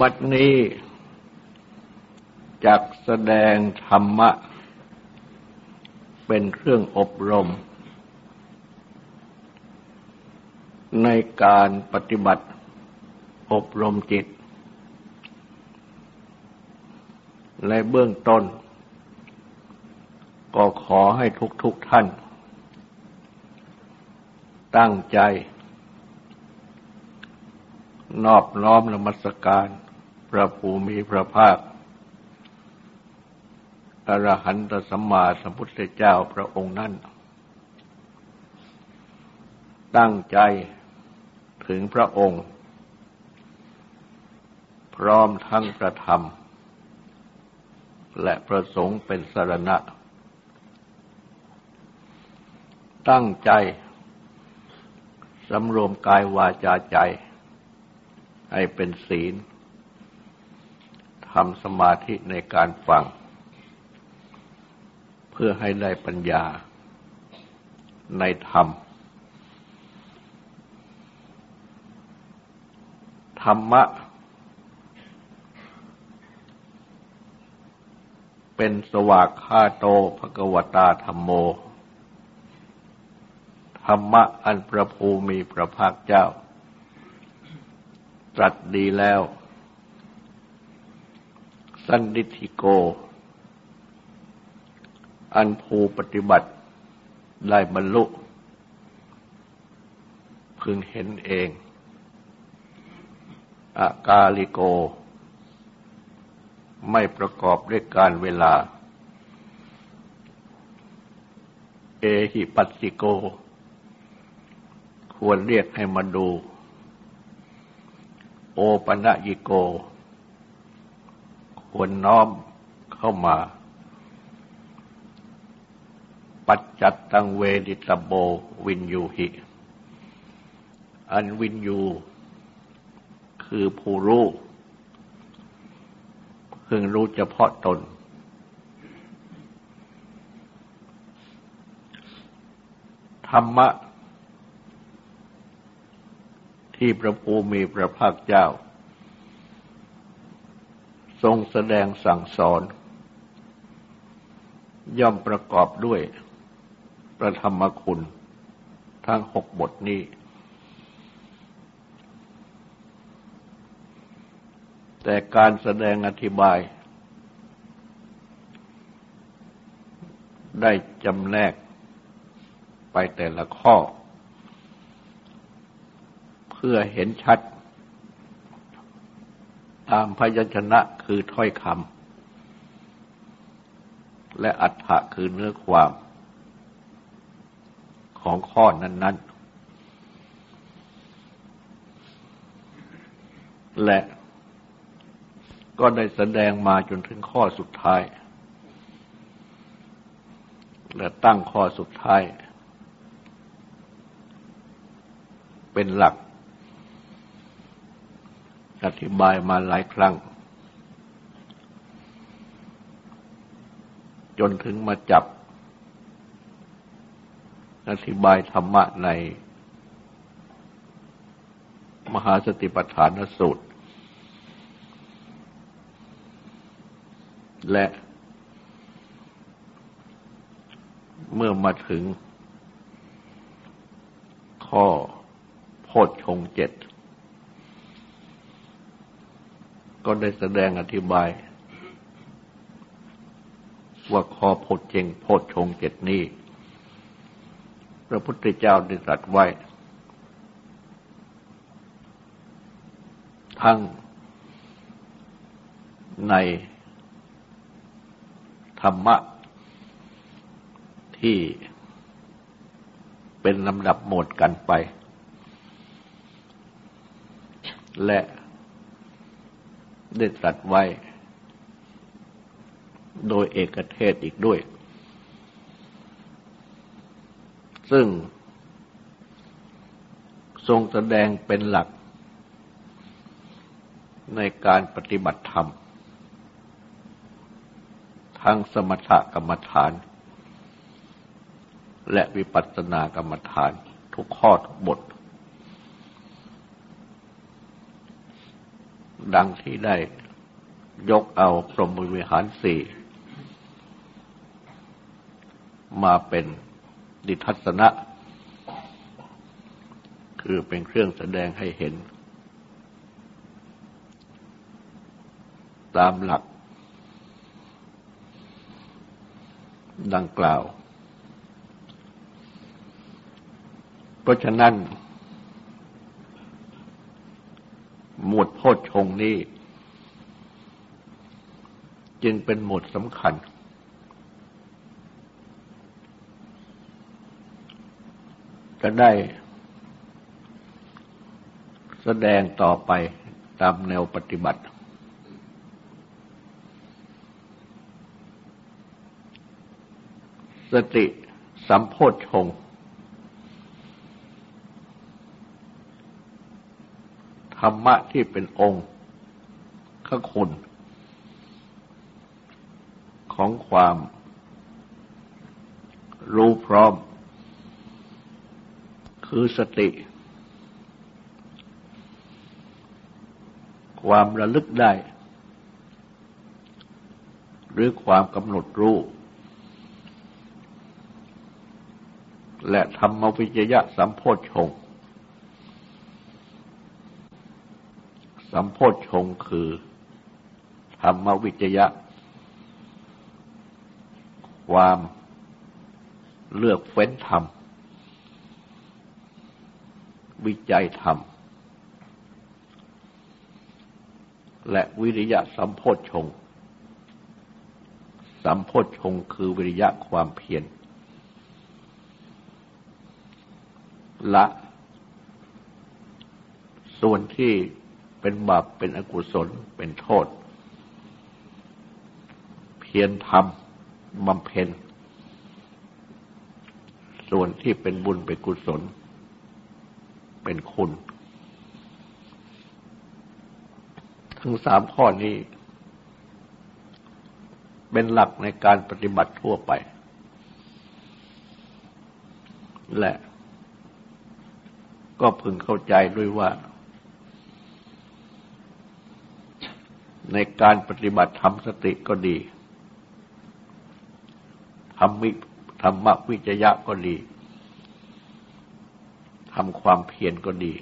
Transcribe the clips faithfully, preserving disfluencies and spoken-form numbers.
บัดนี้จักแสดงธรรมะเป็นเครื่องอบรมในการปฏิบัติอบรมจิตในเบื้องต้นก็ขอให้ทุกทุกท่านตั้งใจนอบน้อมนมัสการพระภูมิพระภาคอรหันตสัมมาสัมพุทธเจ้าพระองค์นั้นตั้งใจถึงพระองค์พร้อมทั้งพระธรรมและพระสงฆ์เป็นสรณะตั้งใจสำรวมกายวาจาใจให้เป็นศีลทำสมาธิในการฟังเพื่อให้ได้ปัญญาในธรรมธรรมะเป็นสวากขาโตภควตาธัมโมธรรมะอันพระภูมิพระภาคเจ้าตรัสดีแล้วสันดิธิโกอันผู้ปฏิบัติได้บรรลุพึงเห็นเองอากาลิโกไม่ประกอบด้วยการเวลาเอหิปัสสิโกควรเรียกให้มาดูโอปนะยิโกควรน้อมเข้ามาปัจจัตตังเวดิตโบวินยูหิอันวินยูคือผู้รู้พึงรู้เฉพาะตนธรรมะที่พระภูมิพระภาคเจ้าทรงแสดงสั่งสอนย่อมประกอบด้วยพระธรรมคุณทั้งหกบทนี้แต่การแสดงอธิบายได้จำแนกไปแต่ละข้อเพื่อเห็นชัดตามพยัญชนะคือถ้อยคำและอรรถะคือเนื้อความของข้อนั้นๆและก็ได้แสดงมาจนถึงข้อสุดท้ายและตั้งข้อสุดท้ายเป็นหลักอธิบายมาหลายครั้งจนถึงมาจับอธิบายธรรมะในมหาสติปัฏฐานสูตรและเมื่อมาถึงข้อโพชฌงค์เจ็ดก็ได้แสดงอธิบายว่าข้อโพชฌงค์โพชฌงค์เจ็ดนี้พระพุทธเจ้าได้ตรัสไว้ทั้งในธรรมะที่เป็นลำดับหมวดกันไปและได้ตรัสไว้โดยเอกเทศอีกด้วยซึ่งทรงแสดงเป็นหลักในการปฏิบัติธรรมทั้งสมถกรรมฐานและวิปัสสนากรรมฐานทุกข้อทุกบท ดังที่ได้ยกเอาพรหมวิหารสี่มาเป็นนิทัศนะคือเป็นเครื่องแสดงให้เห็นตามหลักดังกล่าวเพราะฉะนั้นหมวดโพชฌงค์นี้จึงเป็นหมวดสำคัญจะได้แสดงต่อไปตามแนวปฏิบัติสติสัมโพชฌงค์ธรรมะที่เป็นองค์ข้าคุณของความรู้พร้อมคือสติความระลึกได้หรือความกำหนดรู้และธรรมวิจยะสัมโพชฌงค์สัมโพชฌงค์คือธรรมวิจยะความเลือกเฟ้นธรรมวิจัยธรรมและวิริยะสัมโพชฌงค์สัมโพชฌงค์คือวิริยะความเพียรละส่วนที่เป็นบาปเป็นอกุศลเป็นโทษเพียรทำบำเพ็ญส่วนที่เป็นบุญเป็นกุศลเป็นคุณทั้งสามข้อนี้เป็นหลักในการปฏิบัติทั่วไปและก็พึงเข้าใจด้วยว่าในการปฏิบัติธรรมสติก็ดีธรรมวิธรรมวิจยะก็ดีทำความเพียรก็ดี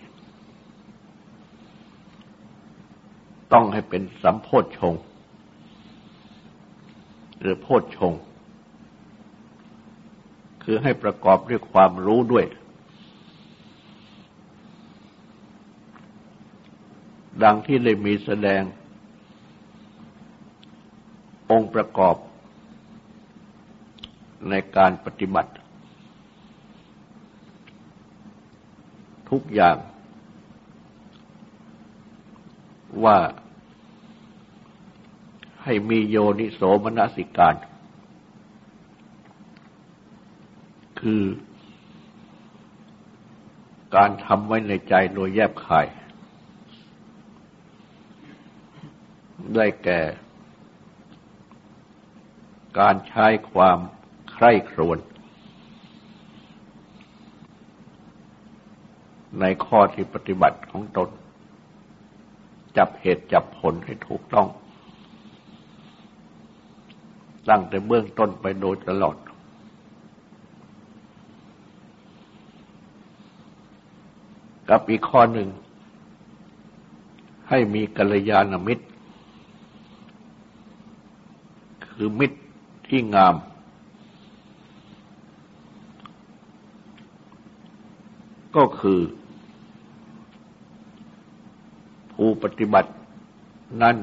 ต้องให้เป็นสัมโพชฌงค์หรือโพชฌงค์คือให้ประกอบด้วยความรู้ด้วยดังที่ได้มีแสดงองค์ประกอบในการปฏิบัติทุกอย่างว่าให้มีโยนิโสมนสิการคือการทำไว้ในใจโดยแยบคายได้แก่การใช้ความใคร่ครวญในข้อที่ปฏิบัติของตนจับเหตุจับผลให้ถูกต้องตั้งแต่เบื้องต้นไปโดยตลอดกับอีกข้อหนึ่งให้มีกัลยาณมิตรคือมิตรที่งามก็คือผู้ปฏิบัตินั้น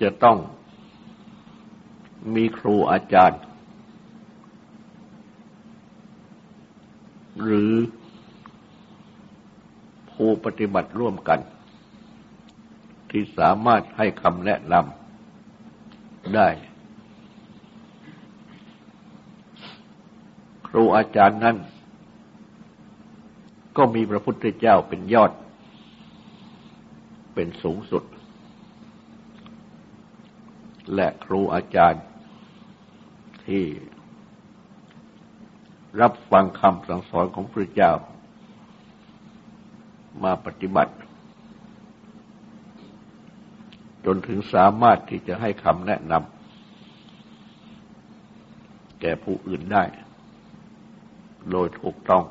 จะต้องมีครูอาจารย์หรือผู้ปฏิบัติร่วมกันที่สามารถให้คำแนะนำได้ครูอาจารย์นั้นก็มีพระพุทธเจ้าเป็นยอดเป็นสูงสุดและครูอาจารย์ที่รับฟังคำสั่งสอนของพระพุทธเจ้ามาปฏิบัติ จนถึงสามารถที่จะให้คำแนะนำแก่ผู้อื่นได้โดยถูกต้อง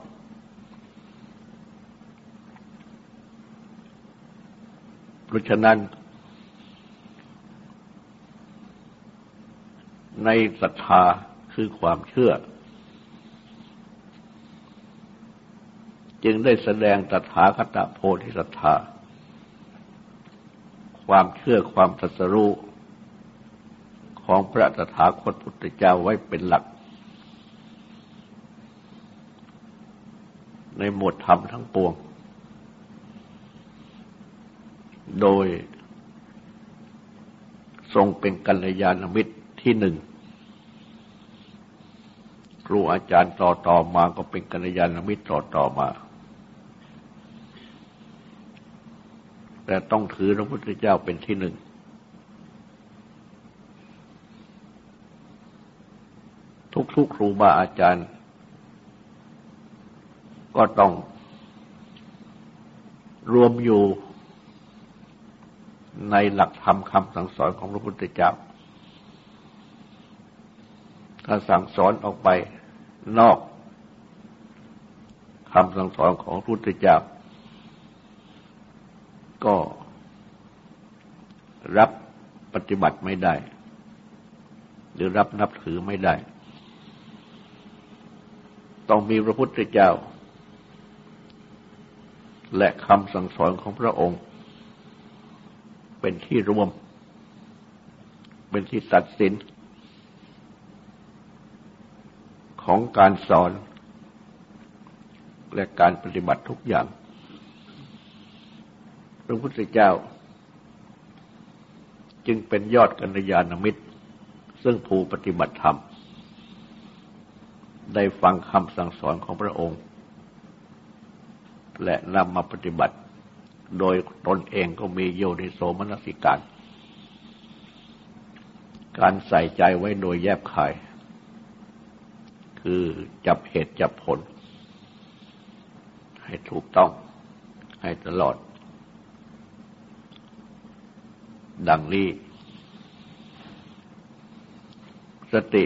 เพราะฉะนั้นในศรัทธาคือความเชื่อจึงได้แสดงตถาคตโพธิศรัทธาความเชื่อความตรัสรู้ของพระตถาคตพุทธเจ้าไว้เป็นหลักในหมวดธรรมทั้งปวงโดยทรงเป็นกัลยาณมิตรที่หนึ่งครูอาจารย์ต่อต่อมาก็เป็นกัลยาณมิตรต่อต่อมาแต่ต้องถือพระพุทธเจ้าเป็นที่หนึ่งทุกๆครูบาอาจารย์ก็ต้องรวมอยู่ในหลักธรรมคำสั่งสอนของพระพุทธเจ้าถ้าสั่งสอนออกไปนอกคำสั่งสอนของพระพุทธเจ้าก็รับปฏิบัติไม่ได้หรือรับนับถือไม่ได้ต้องมีพระพุทธเจ้าและคำสั่งสอนของพระองค์เป็นที่รวมเป็นที่ตัดสินของการสอนและการปฏิบัติทุกอย่างพระพุทธเจ้าจึงเป็นยอดกัลยาณมิตรซึ่งผู้ปฏิบัติธรรมได้ฟังคำสั่งสอนของพระองค์และนำมาปฏิบัติโดยตนเองก็มีโยนิโสมนสิการการใส่ใจไว้โดยแยบคายคือจับเหตุจับผลให้ถูกต้องให้ตลอดดังนี้สติ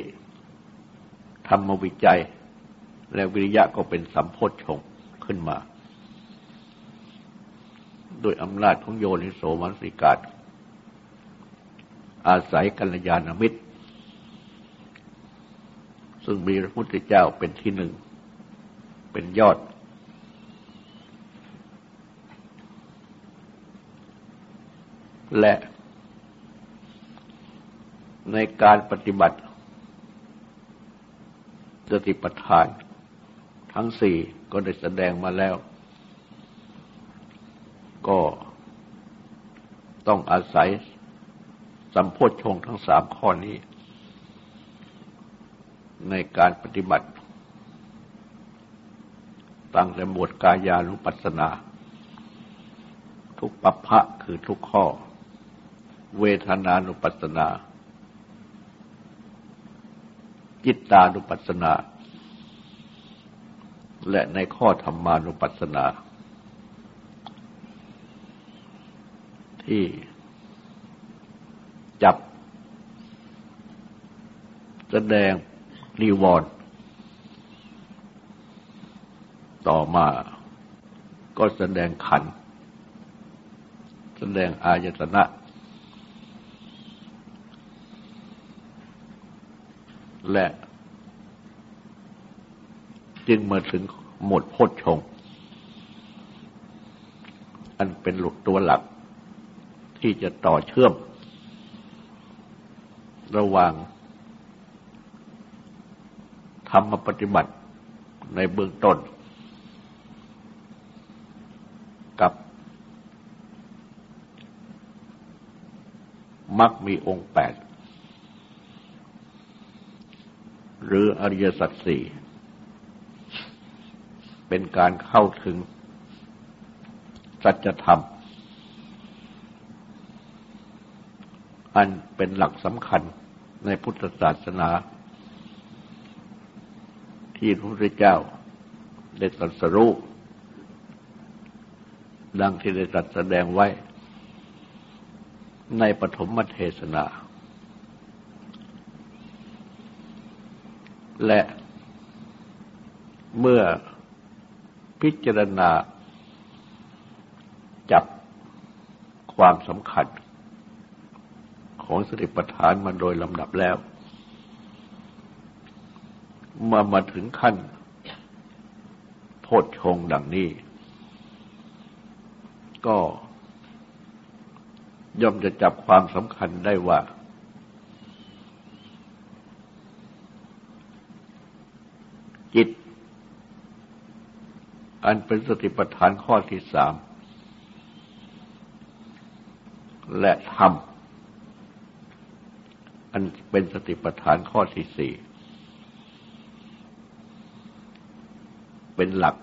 ธรรมวิจัยและวิริยะก็เป็นสัมโพชฌงค์ขึ้นมาโดยอำนาจของโยนิโสมนสิการอาศัยกัลยาณมิตรซึ่งมีพระพุทธเจ้าเป็นที่หนึ่งเป็นยอดและในการปฏิบัติสติปัฏฐานทั้งสี่ก็ได้แสดงมาแล้วก็ต้องอาศัยสัมโพชฌงค์ทั้งสามข้อนี้ในการปฏิบัติตั้งแต่หมวดกายานุปัสสนาทุกปัปพะคือทุกข้อเวทนานุปัสสนาจิตตานุปัสสนาและในข้อธรรมานุปัสสนาที่จับแสดงนิวรณ์ต่อมาก็แสดงขันธ์แสดงอายตนะและจึงมาถึงหมวดโพชฌงค์อันเป็นหลักตัวหลักที่จะต่อเชื่อมระหว่างธรรมปฏิบัติในเบื้องต้นกับมรรคมีองค์แปดหรืออริยสัจสี่เป็นการเข้าถึงสัจธรรมอันเป็นหลักสำคัญในพุทธศาสนาที่พระพุทธเจ้าได้ตรัสรู้ดังที่ได้ตรัสแสดงไว้ ในปฐมเทศนาและเมื่อพิจารณาจับความสำคัญของสติปัฏฐานมาโดยลำดับแล้วเมื่อมาถึงขั้นโพชฌงค์ดังนี้ก็ย่อมจะจับความสำคัญได้ว่าจิตอันเป็นสติปัฏฐานข้อที่สามและธรรมอันเป็นสติปัฏฐานข้อที่สี่เป็นหลัก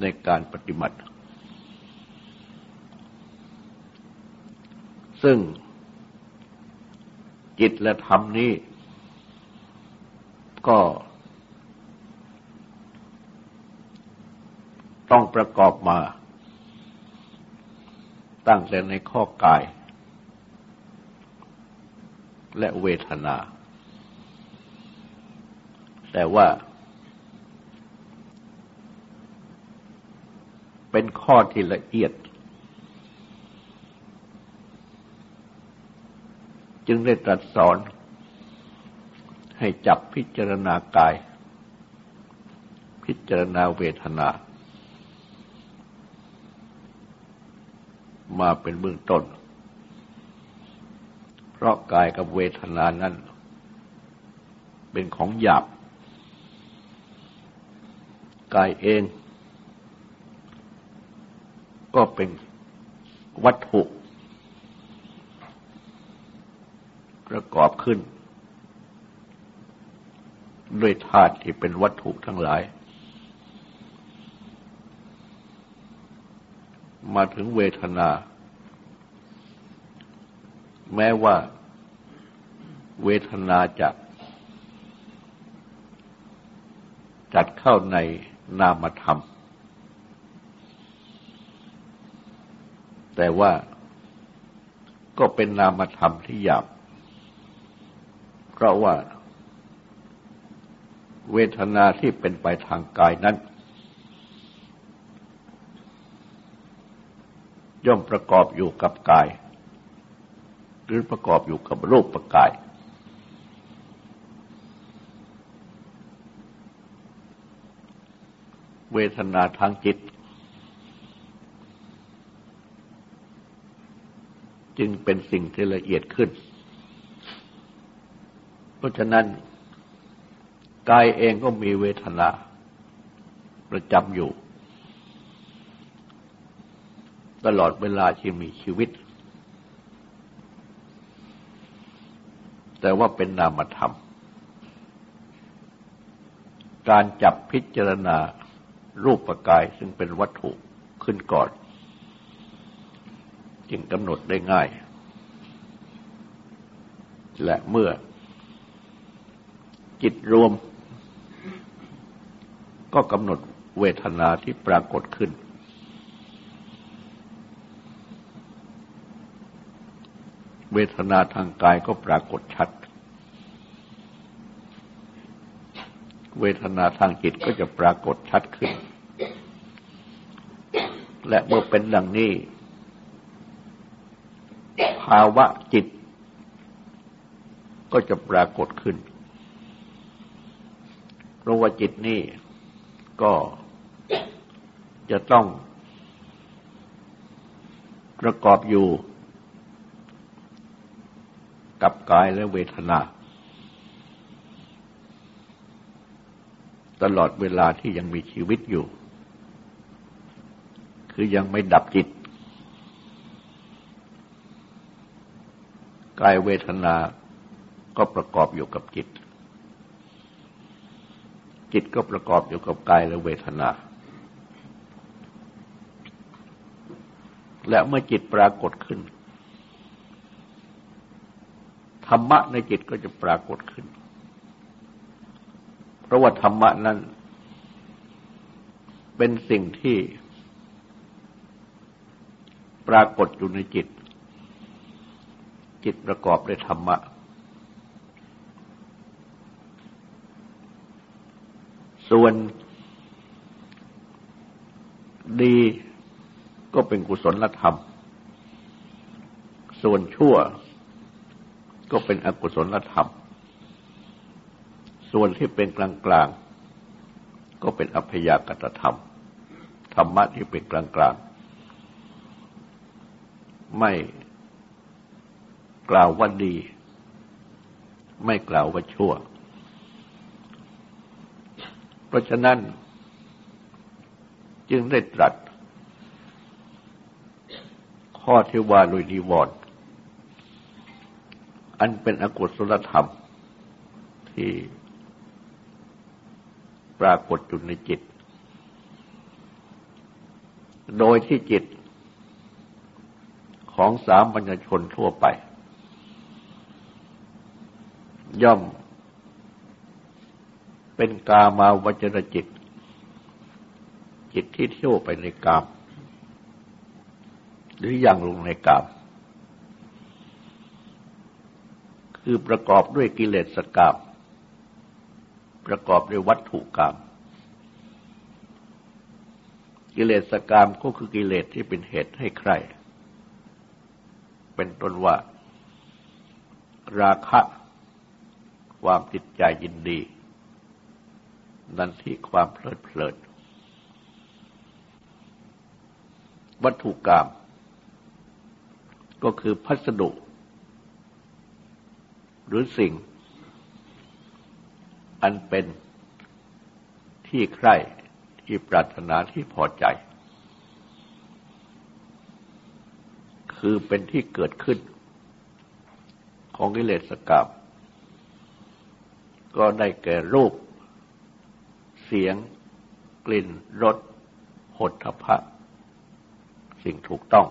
ในการปฏิบัติซึ่งจิตและธรรมนี้ก็ต้องประกอบมาตั้งแต่ในข้อกายและเวทนาแต่ว่าเป็นข้อที่ละเอียดจึงได้ตรัสสอนให้จับพิจารณากายพิจารณาเวทนามาเป็นเบื้องต้นเพราะกายกับเวทนานั้นเป็นของหยาบกายเองก็เป็นวัตถุประกอบขึ้นด้วยธาตุที่เป็นวัตถุทั้งหลายมาถึงเวทนาแม้ว่าเวทนาจะจัดเข้าในนามธรรมแต่ว่าก็เป็นนามธรรมที่หยาบเพราะว่าเวทนาที่เป็นไปทางกายนั้นย่อมประกอบอยู่กับกายหรือประกอบอยู่กับรูปกายเวทนาทางจิตจึงเป็นสิ่งที่ละเอียดขึ้นเพราะฉะนั้นกายเองก็มีเวทนาประจำอยู่ตลอดเวลาที่มีชีวิตแต่ว่าเป็นนามธรรมการจับพิจารณารูปกายซึ่งเป็นวัตถุขึ้นก่อนจึงกำหนดได้ง่ายและเมื่อจิตรวมก็กำหนดเวทนาที่ปรากฏขึ้นเวทนาทางกายก็ปรากฏชัดเวทนาทางจิตก็จะปรากฏชัดขึ้นและเมื่อเป็นดังนี้ภาวะจิตก็จะปรากฏขึ้นเพราะว่าจิตนี่ก็จะต้องประกอบอยู่กับกายและเวทนาตลอดเวลาที่ยังมีชีวิตอยู่คือยังไม่ดับจิตกายเวทนาก็ประกอบอยู่กับจิตจิตก็ประกอบอยู่กับกายและเวทนาและเมื่อจิตปรากฏขึ้นธรรมะในจิตก็จะปรากฏขึ้นเพราะว่าธรรมะนั้นเป็นสิ่งที่ป รากฏอยู่ในจิตจิตประกอบด้วยธรรมะส่วนดีก็เป็นกุศลธรรมส่วนชั่วก็เป็นอกุศลธรรมส่วนที่เป็นกลางๆก็เป็นอัพพยากตธรรมธรรมะที่เป็นกลางๆไม่กล่าวว่าดีไม่กล่าวว่าชั่วเพราะฉะนั้นจึงได้ตรัสข้อที่ว่าด้วยนิวรณ์อันเป็นอกุศลธรรมที่ปรากฏอยู่ในจิตโดยที่จิตของสามัญชนทั่วไปย่อมเป็นกามาวจรจิตจิตที่เที่ยวไปในกามหรือยังลงในกามคือประกอบด้วยกิเลสกามประกอบด้วยวัตถุกามกิเลสกามก็คือกิเลสที่เป็นเหตุให้ใคร่เป็นต้นว่าราคะความติดใจยินดีนันทิความเพลิดเพลินวัตถุกามก็คือพัสดุหรือสิ่งอันเป็นที่ใคร่ที่ปรารถนาที่พอใจคือเป็นที่เกิดขึ้นของกิเลสกามก็ได้แก่รูปเสียงกลิ่นรสโผฏฐัพพะสิ่งถูกต้อง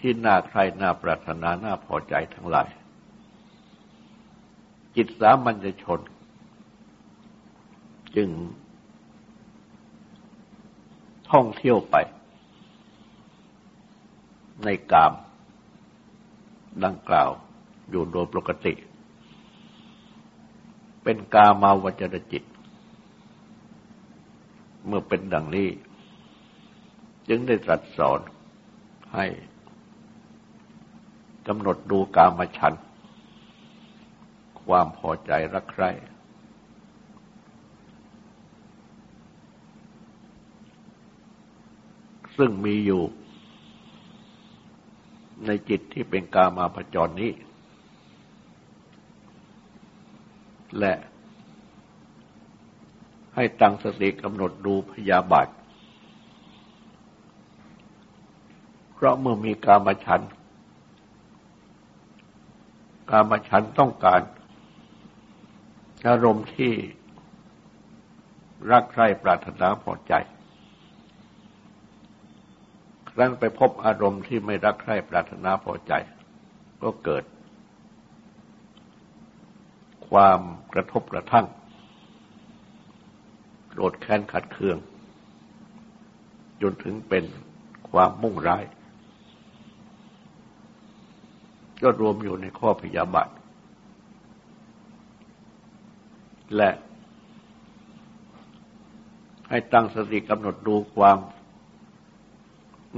ที่น่าใคร่น่าปรารถนาน่าพอใจทั้งหลายจิตสามัญชนจึงท่องเที่ยวไปในกามดังกล่าวอยู่โดยปกติเป็นกามาวจรจิตเมื่อเป็นดังนี้จึงได้ตรัสสอนให้กำหนดดูกามฉันท์ความพอใจรักใคร่ซึ่งมีอยู่ในจิตที่เป็นกามาพจรนี้และให้ตั้งสติกำหนดดูพยาบาทเพราะเมื่อมีกามฉันท์กามฉันท์ต้องการอารมณ์ที่รักใคร่ปรารถนาพอใจครั้นไปพบอารมณ์ที่ไม่รักใคร่ปรารถนาพอใจก็เกิดความกระทบกระทั่งโกรธแค้นขัดเคืองจนถึงเป็นความมุ่งร้ายก็รวมอยู่ในข้อพยาบาทและให้ตั้งสติกำหนดดูความ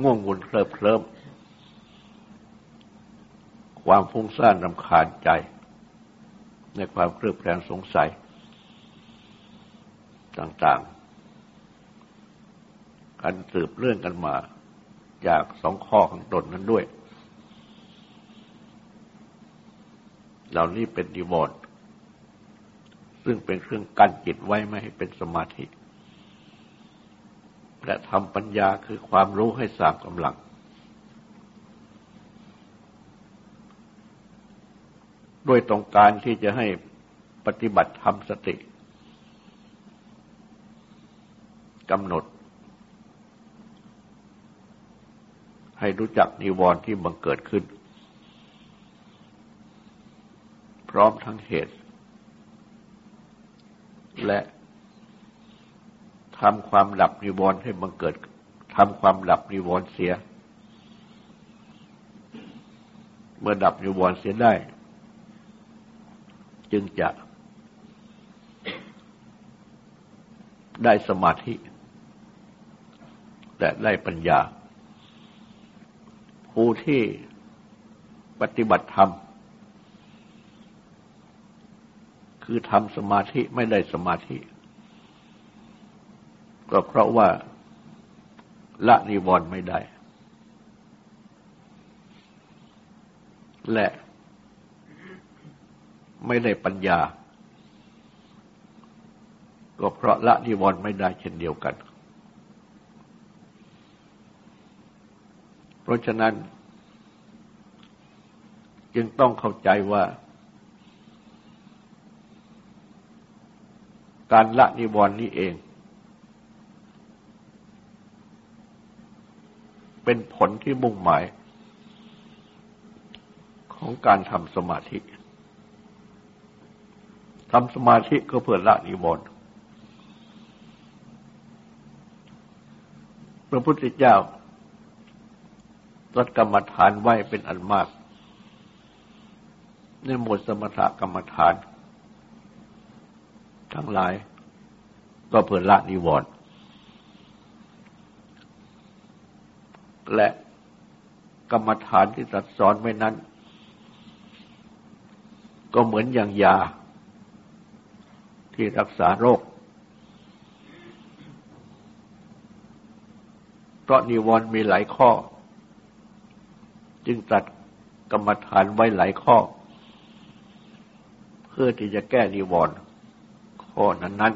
ง่วงวุ่นเคลิบเคลิ้มความฟุ้งซ่านรำคาญใจในความเครือบแคลงสงสัยต่างๆการสืบเรื่องกันมาจากสองข้อของตนนั้นด้วยเหล่านี้เป็นนิวรณ์ซึ่งเป็นเครื่องกั้นจิตไว้ไม่ให้เป็นสมาธิและทำปัญญาคือความรู้ให้สร้างกำลังด้วยต้องการที่จะให้ปฏิบัติธรรมสติกำหนดให้รู้จักนิวรณ์ที่บังเกิดขึ้นพร้อมทั้งเหตุและทำความดับนิวรณ์ให้บังเกิดท ำความดับนิวรณ์เสียเมื่อดับนิวรณ์เสียได้จึงจะได้สมาธิและได้ปัญญาผู้ที่ปฏิบัติธรรมคือทำสมาธิไม่ได้สมาธิก็เพราะว่าละนิวรณ์ไม่ได้และไม่ได้ปัญญาก็เพราะละนิวรณ์ไม่ได้เช่นเดียวกันเพราะฉะนั้นจึงต้องเข้าใจว่าการละนิวรณ์นี้เองเป็นผลที่มุ่งหมายของการทำสมาธิทำสมาธิก็เพื่อละนิวรณ์พระพุทธเจ้าตรัสกรรมฐานไว้เป็นอันมากในหมวดสมถกรรมฐานทั้งหลายก็เพื่อละนิวรณ์และกรรมฐานที่ตรัสสอนไว้นั้นก็เหมือนอย่างยาที่รักษาโรคเพราะนิวรณ์มีหลายข้อจึงตรัสกรรมฐานไว้หลายข้อเพื่อที่จะแก้นิวรณ์ข้อนั้น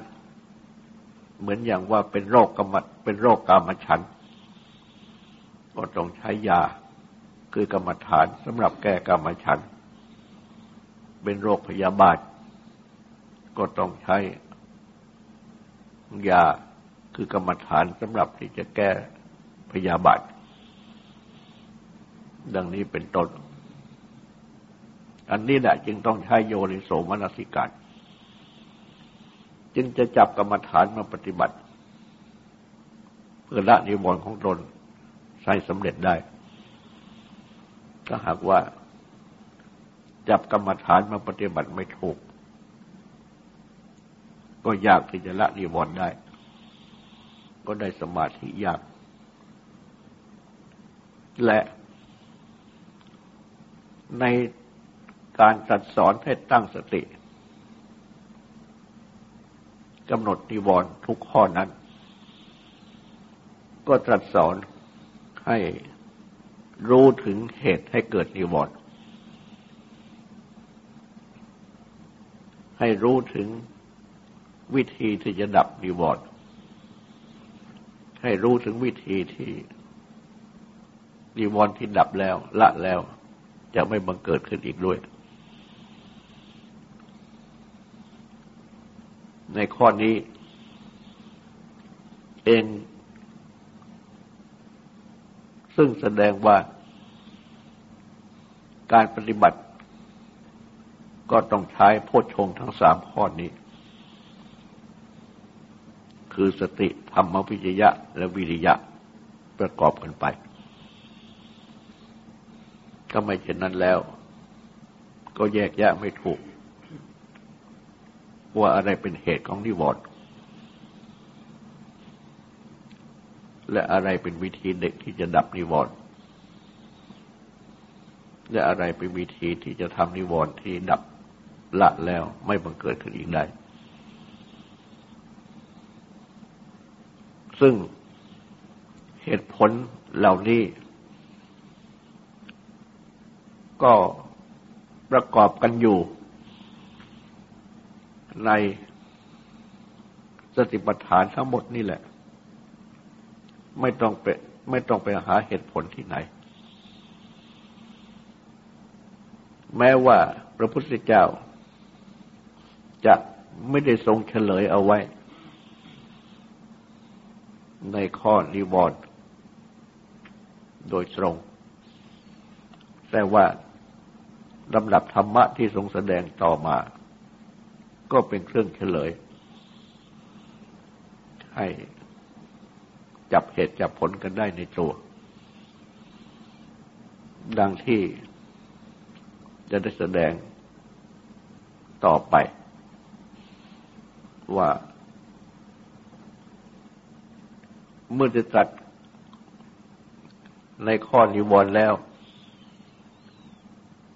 ๆเหมือนอย่างว่าเป็นโรคกรรมเป็นโรคกามฉันท์ก็ต้องใช้ยาคือกรรมฐานสำหรับแก้กามฉันท์เป็นโรคพยาบาทก็ต้องใช้ยาคือกรรมฐานสำหรับที่จะแก้พยาบาทดังนี้เป็นต้นอันนี้แหละจึงต้องใช้โยนิโสมนสิการจึงจะจับกรรมฐานมาปฏิบัติเพื่อละนิวรณ์ของตนใช้สำเร็จได้ถ้าหากว่าจับกรรมฐานมาปฏิบัติไม่ถูกก็ยากที่จะละนิวรณ์ได้ก็ได้สมาธิยากและในการตรัสสอนให้ตั้งสติกำหนดนิวรณ์ทุกข้อนั้นก็ตรัสสอนให้รู้ถึงเหตุให้เกิดนิวรณ์ให้รู้ถึงวิธีที่จะดับนิวรณ์ให้รู้ถึงวิธีที่นิวรณ์ที่ดับแล้วละแล้วจะไม่บังเกิดขึ้นอีกด้วยในข้อนี้เองซึ่งแสดงว่าการปฏิบัติก็ต้องใช้โพชฌงค์ทั้งสามข้อนี้คือสติธัมมวิจยะและวิริยะประกอบกันไปถ้าไม่เช่นนั้นแล้วก็แยกแยะไม่ถูกว่าอะไรเป็นเหตุของนิวรณ์และอะไรเป็นวิธีเด็กที่จะดับนิวรณ์และอะไรเป็นวิธีที่จะทำนิวรณ์ที่ดับละแล้วไม่บังเกิดขึ้นอีกได้ซึ่งเหตุผลเหล่านี้ก็ประกอบกันอยู่ในสติปัฏฐานทั้งหมดนี่แหละไม่ต้องไปไม่ต้องไปหาเหตุผลที่ไหนแม้ว่าพระพุทธเจ้าจะไม่ได้ทรงเฉลยเอาไว้ในข้อนิวรณ์โดยตรงแต่ว่าลำดับธรรมะที่ทรงแสดงต่อมาก็เป็นเครื่องเฉลยให้ จับเหตุจับผลกันได้ในตัวดังที่จะได้แสดงต่อไปว่าเมื่อจะตรัสในข้อนิวรณ์แล้ว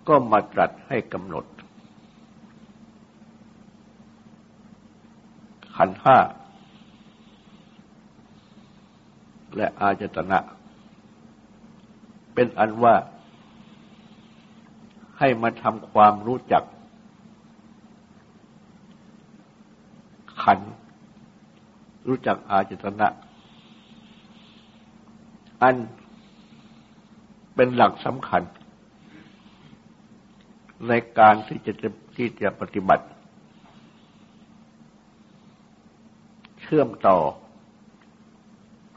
ก็มาตรัสให้กำหนดขันธ์ห้าและอาจตนะเป็นอันว่าให้มาทำความรู้จักขันธ์รู้จักอาจตนะอันเป็นหลักสำคัญในการที่จะที่จะปฏิบัติเชื่อมต่อ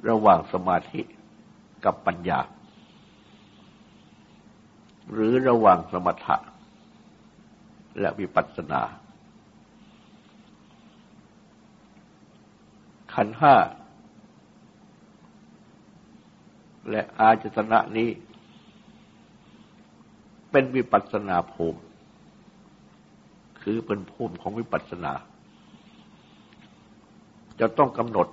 ระหว่างสมาธิกับปัญญาหรือระหว่างสมถะและวิปัสสนาขันธ์ห้าและอาจตนะนี้เป็นวิปัสสนาภูมิคือเป็นภูมิของวิปัสสนาจะต้องกำหนด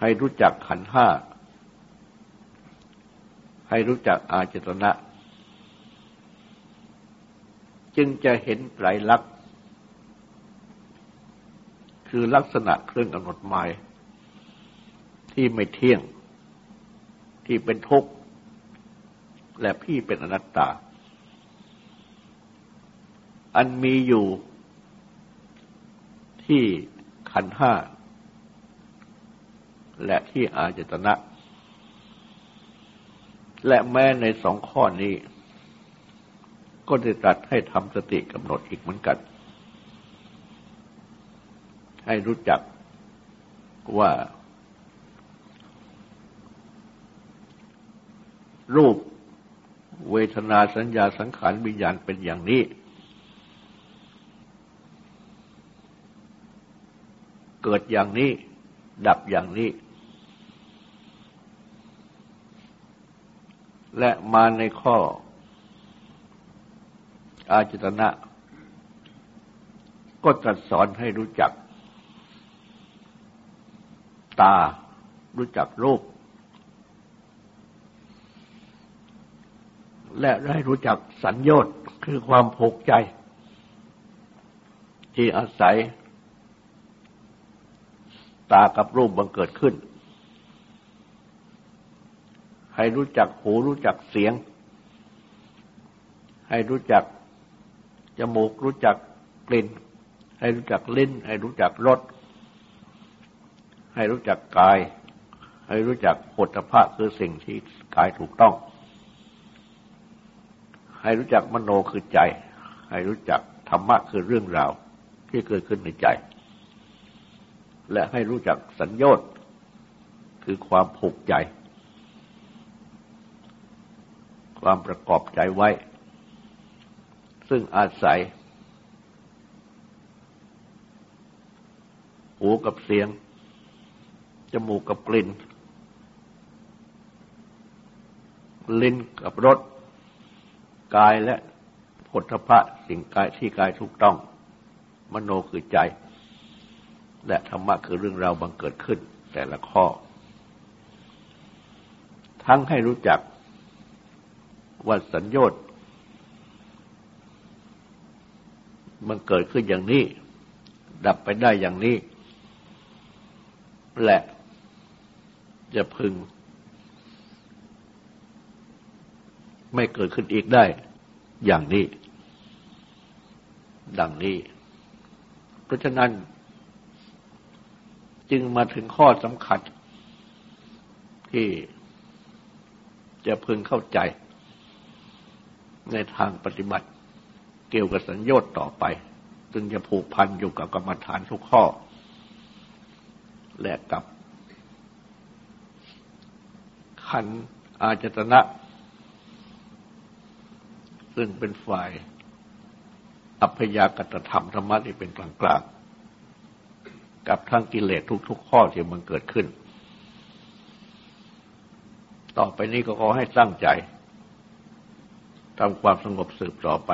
ให้รู้จักขันธ์ห้าให้รู้จักอาจตนะจึงจะเห็นไตรลักษณ์คือลักษณะเครื่องกำหนดหมายที่ไม่เที่ยงที่เป็นทุกข์และพี่เป็นอนัตตาอันมีอยู่ที่ขันธ์ห้าและที่อาจตนะและแม้ในสองข้อนี้ก็ได้ตรัสให้ทำสติกำหนดอีกเหมือนกันให้รู้จักว่ารูปเวทนาสัญญาสังขารวิญญาณเป็นอย่างนี้เกิดอย่างนี้ดับอย่างนี้และมาในข้ออาจตนะก็ตรัสสอนให้รู้จักตารู้จักรูปและให้รู้จักสัญญาคือความผูกใจที่อาศัยตากับรูปบังเกิดขึ้นให้รู้จักหูรู้จักเสียงให้รู้จักจมูกรู้จักกลิ่นให้รู้จักลิ้นให้รู้จักรสให้รู้จักกายให้รู้จักโผฏฐัพพะคือสิ่งที่กายถูกต้องให้รู้จักมโนคือใจให้รู้จักธรรมะคือเรื่องราวที่เกิดขึ้นในใจและให้รู้จักสัญญาคือความผูกใจความประกอบใจไว้ซึ่งอาศัยหูกับเสียงจมูกกับกลิ่นลิ้นกับรสกายและโผฏฐัพพะสิ่งกายที่กายถูกต้องมโนคือใจและธรรมะคือเรื่องราวบังเกิดขึ้นแต่ละข้อทั้งให้รู้จักว่าสัญญามันเกิดขึ้นอย่างนี้ดับไปได้อย่างนี้และจะพึงไม่เกิดขึ้นอีกได้อย่างนี้ดังนี้เพราะฉะนั้นจึงมาถึงข้อสำคัญที่จะพึงเข้าใจในทางปฏิบัติเกี่ยวกับสัญญาต่อไปจึงจะผูกพันอยู่กับกรรมฐานทุกข้อและกับขันธ์อาจตนะซึ่งเป็นฝ่ายอัพยากตธรรมธรรมะที่เป็นกลาง กับทั้งกิเลสทุกๆข้อที่มันเกิดขึ้นต่อไปนี้ก็ขอให้ตั้งใจทำความสงบสืบต่อไป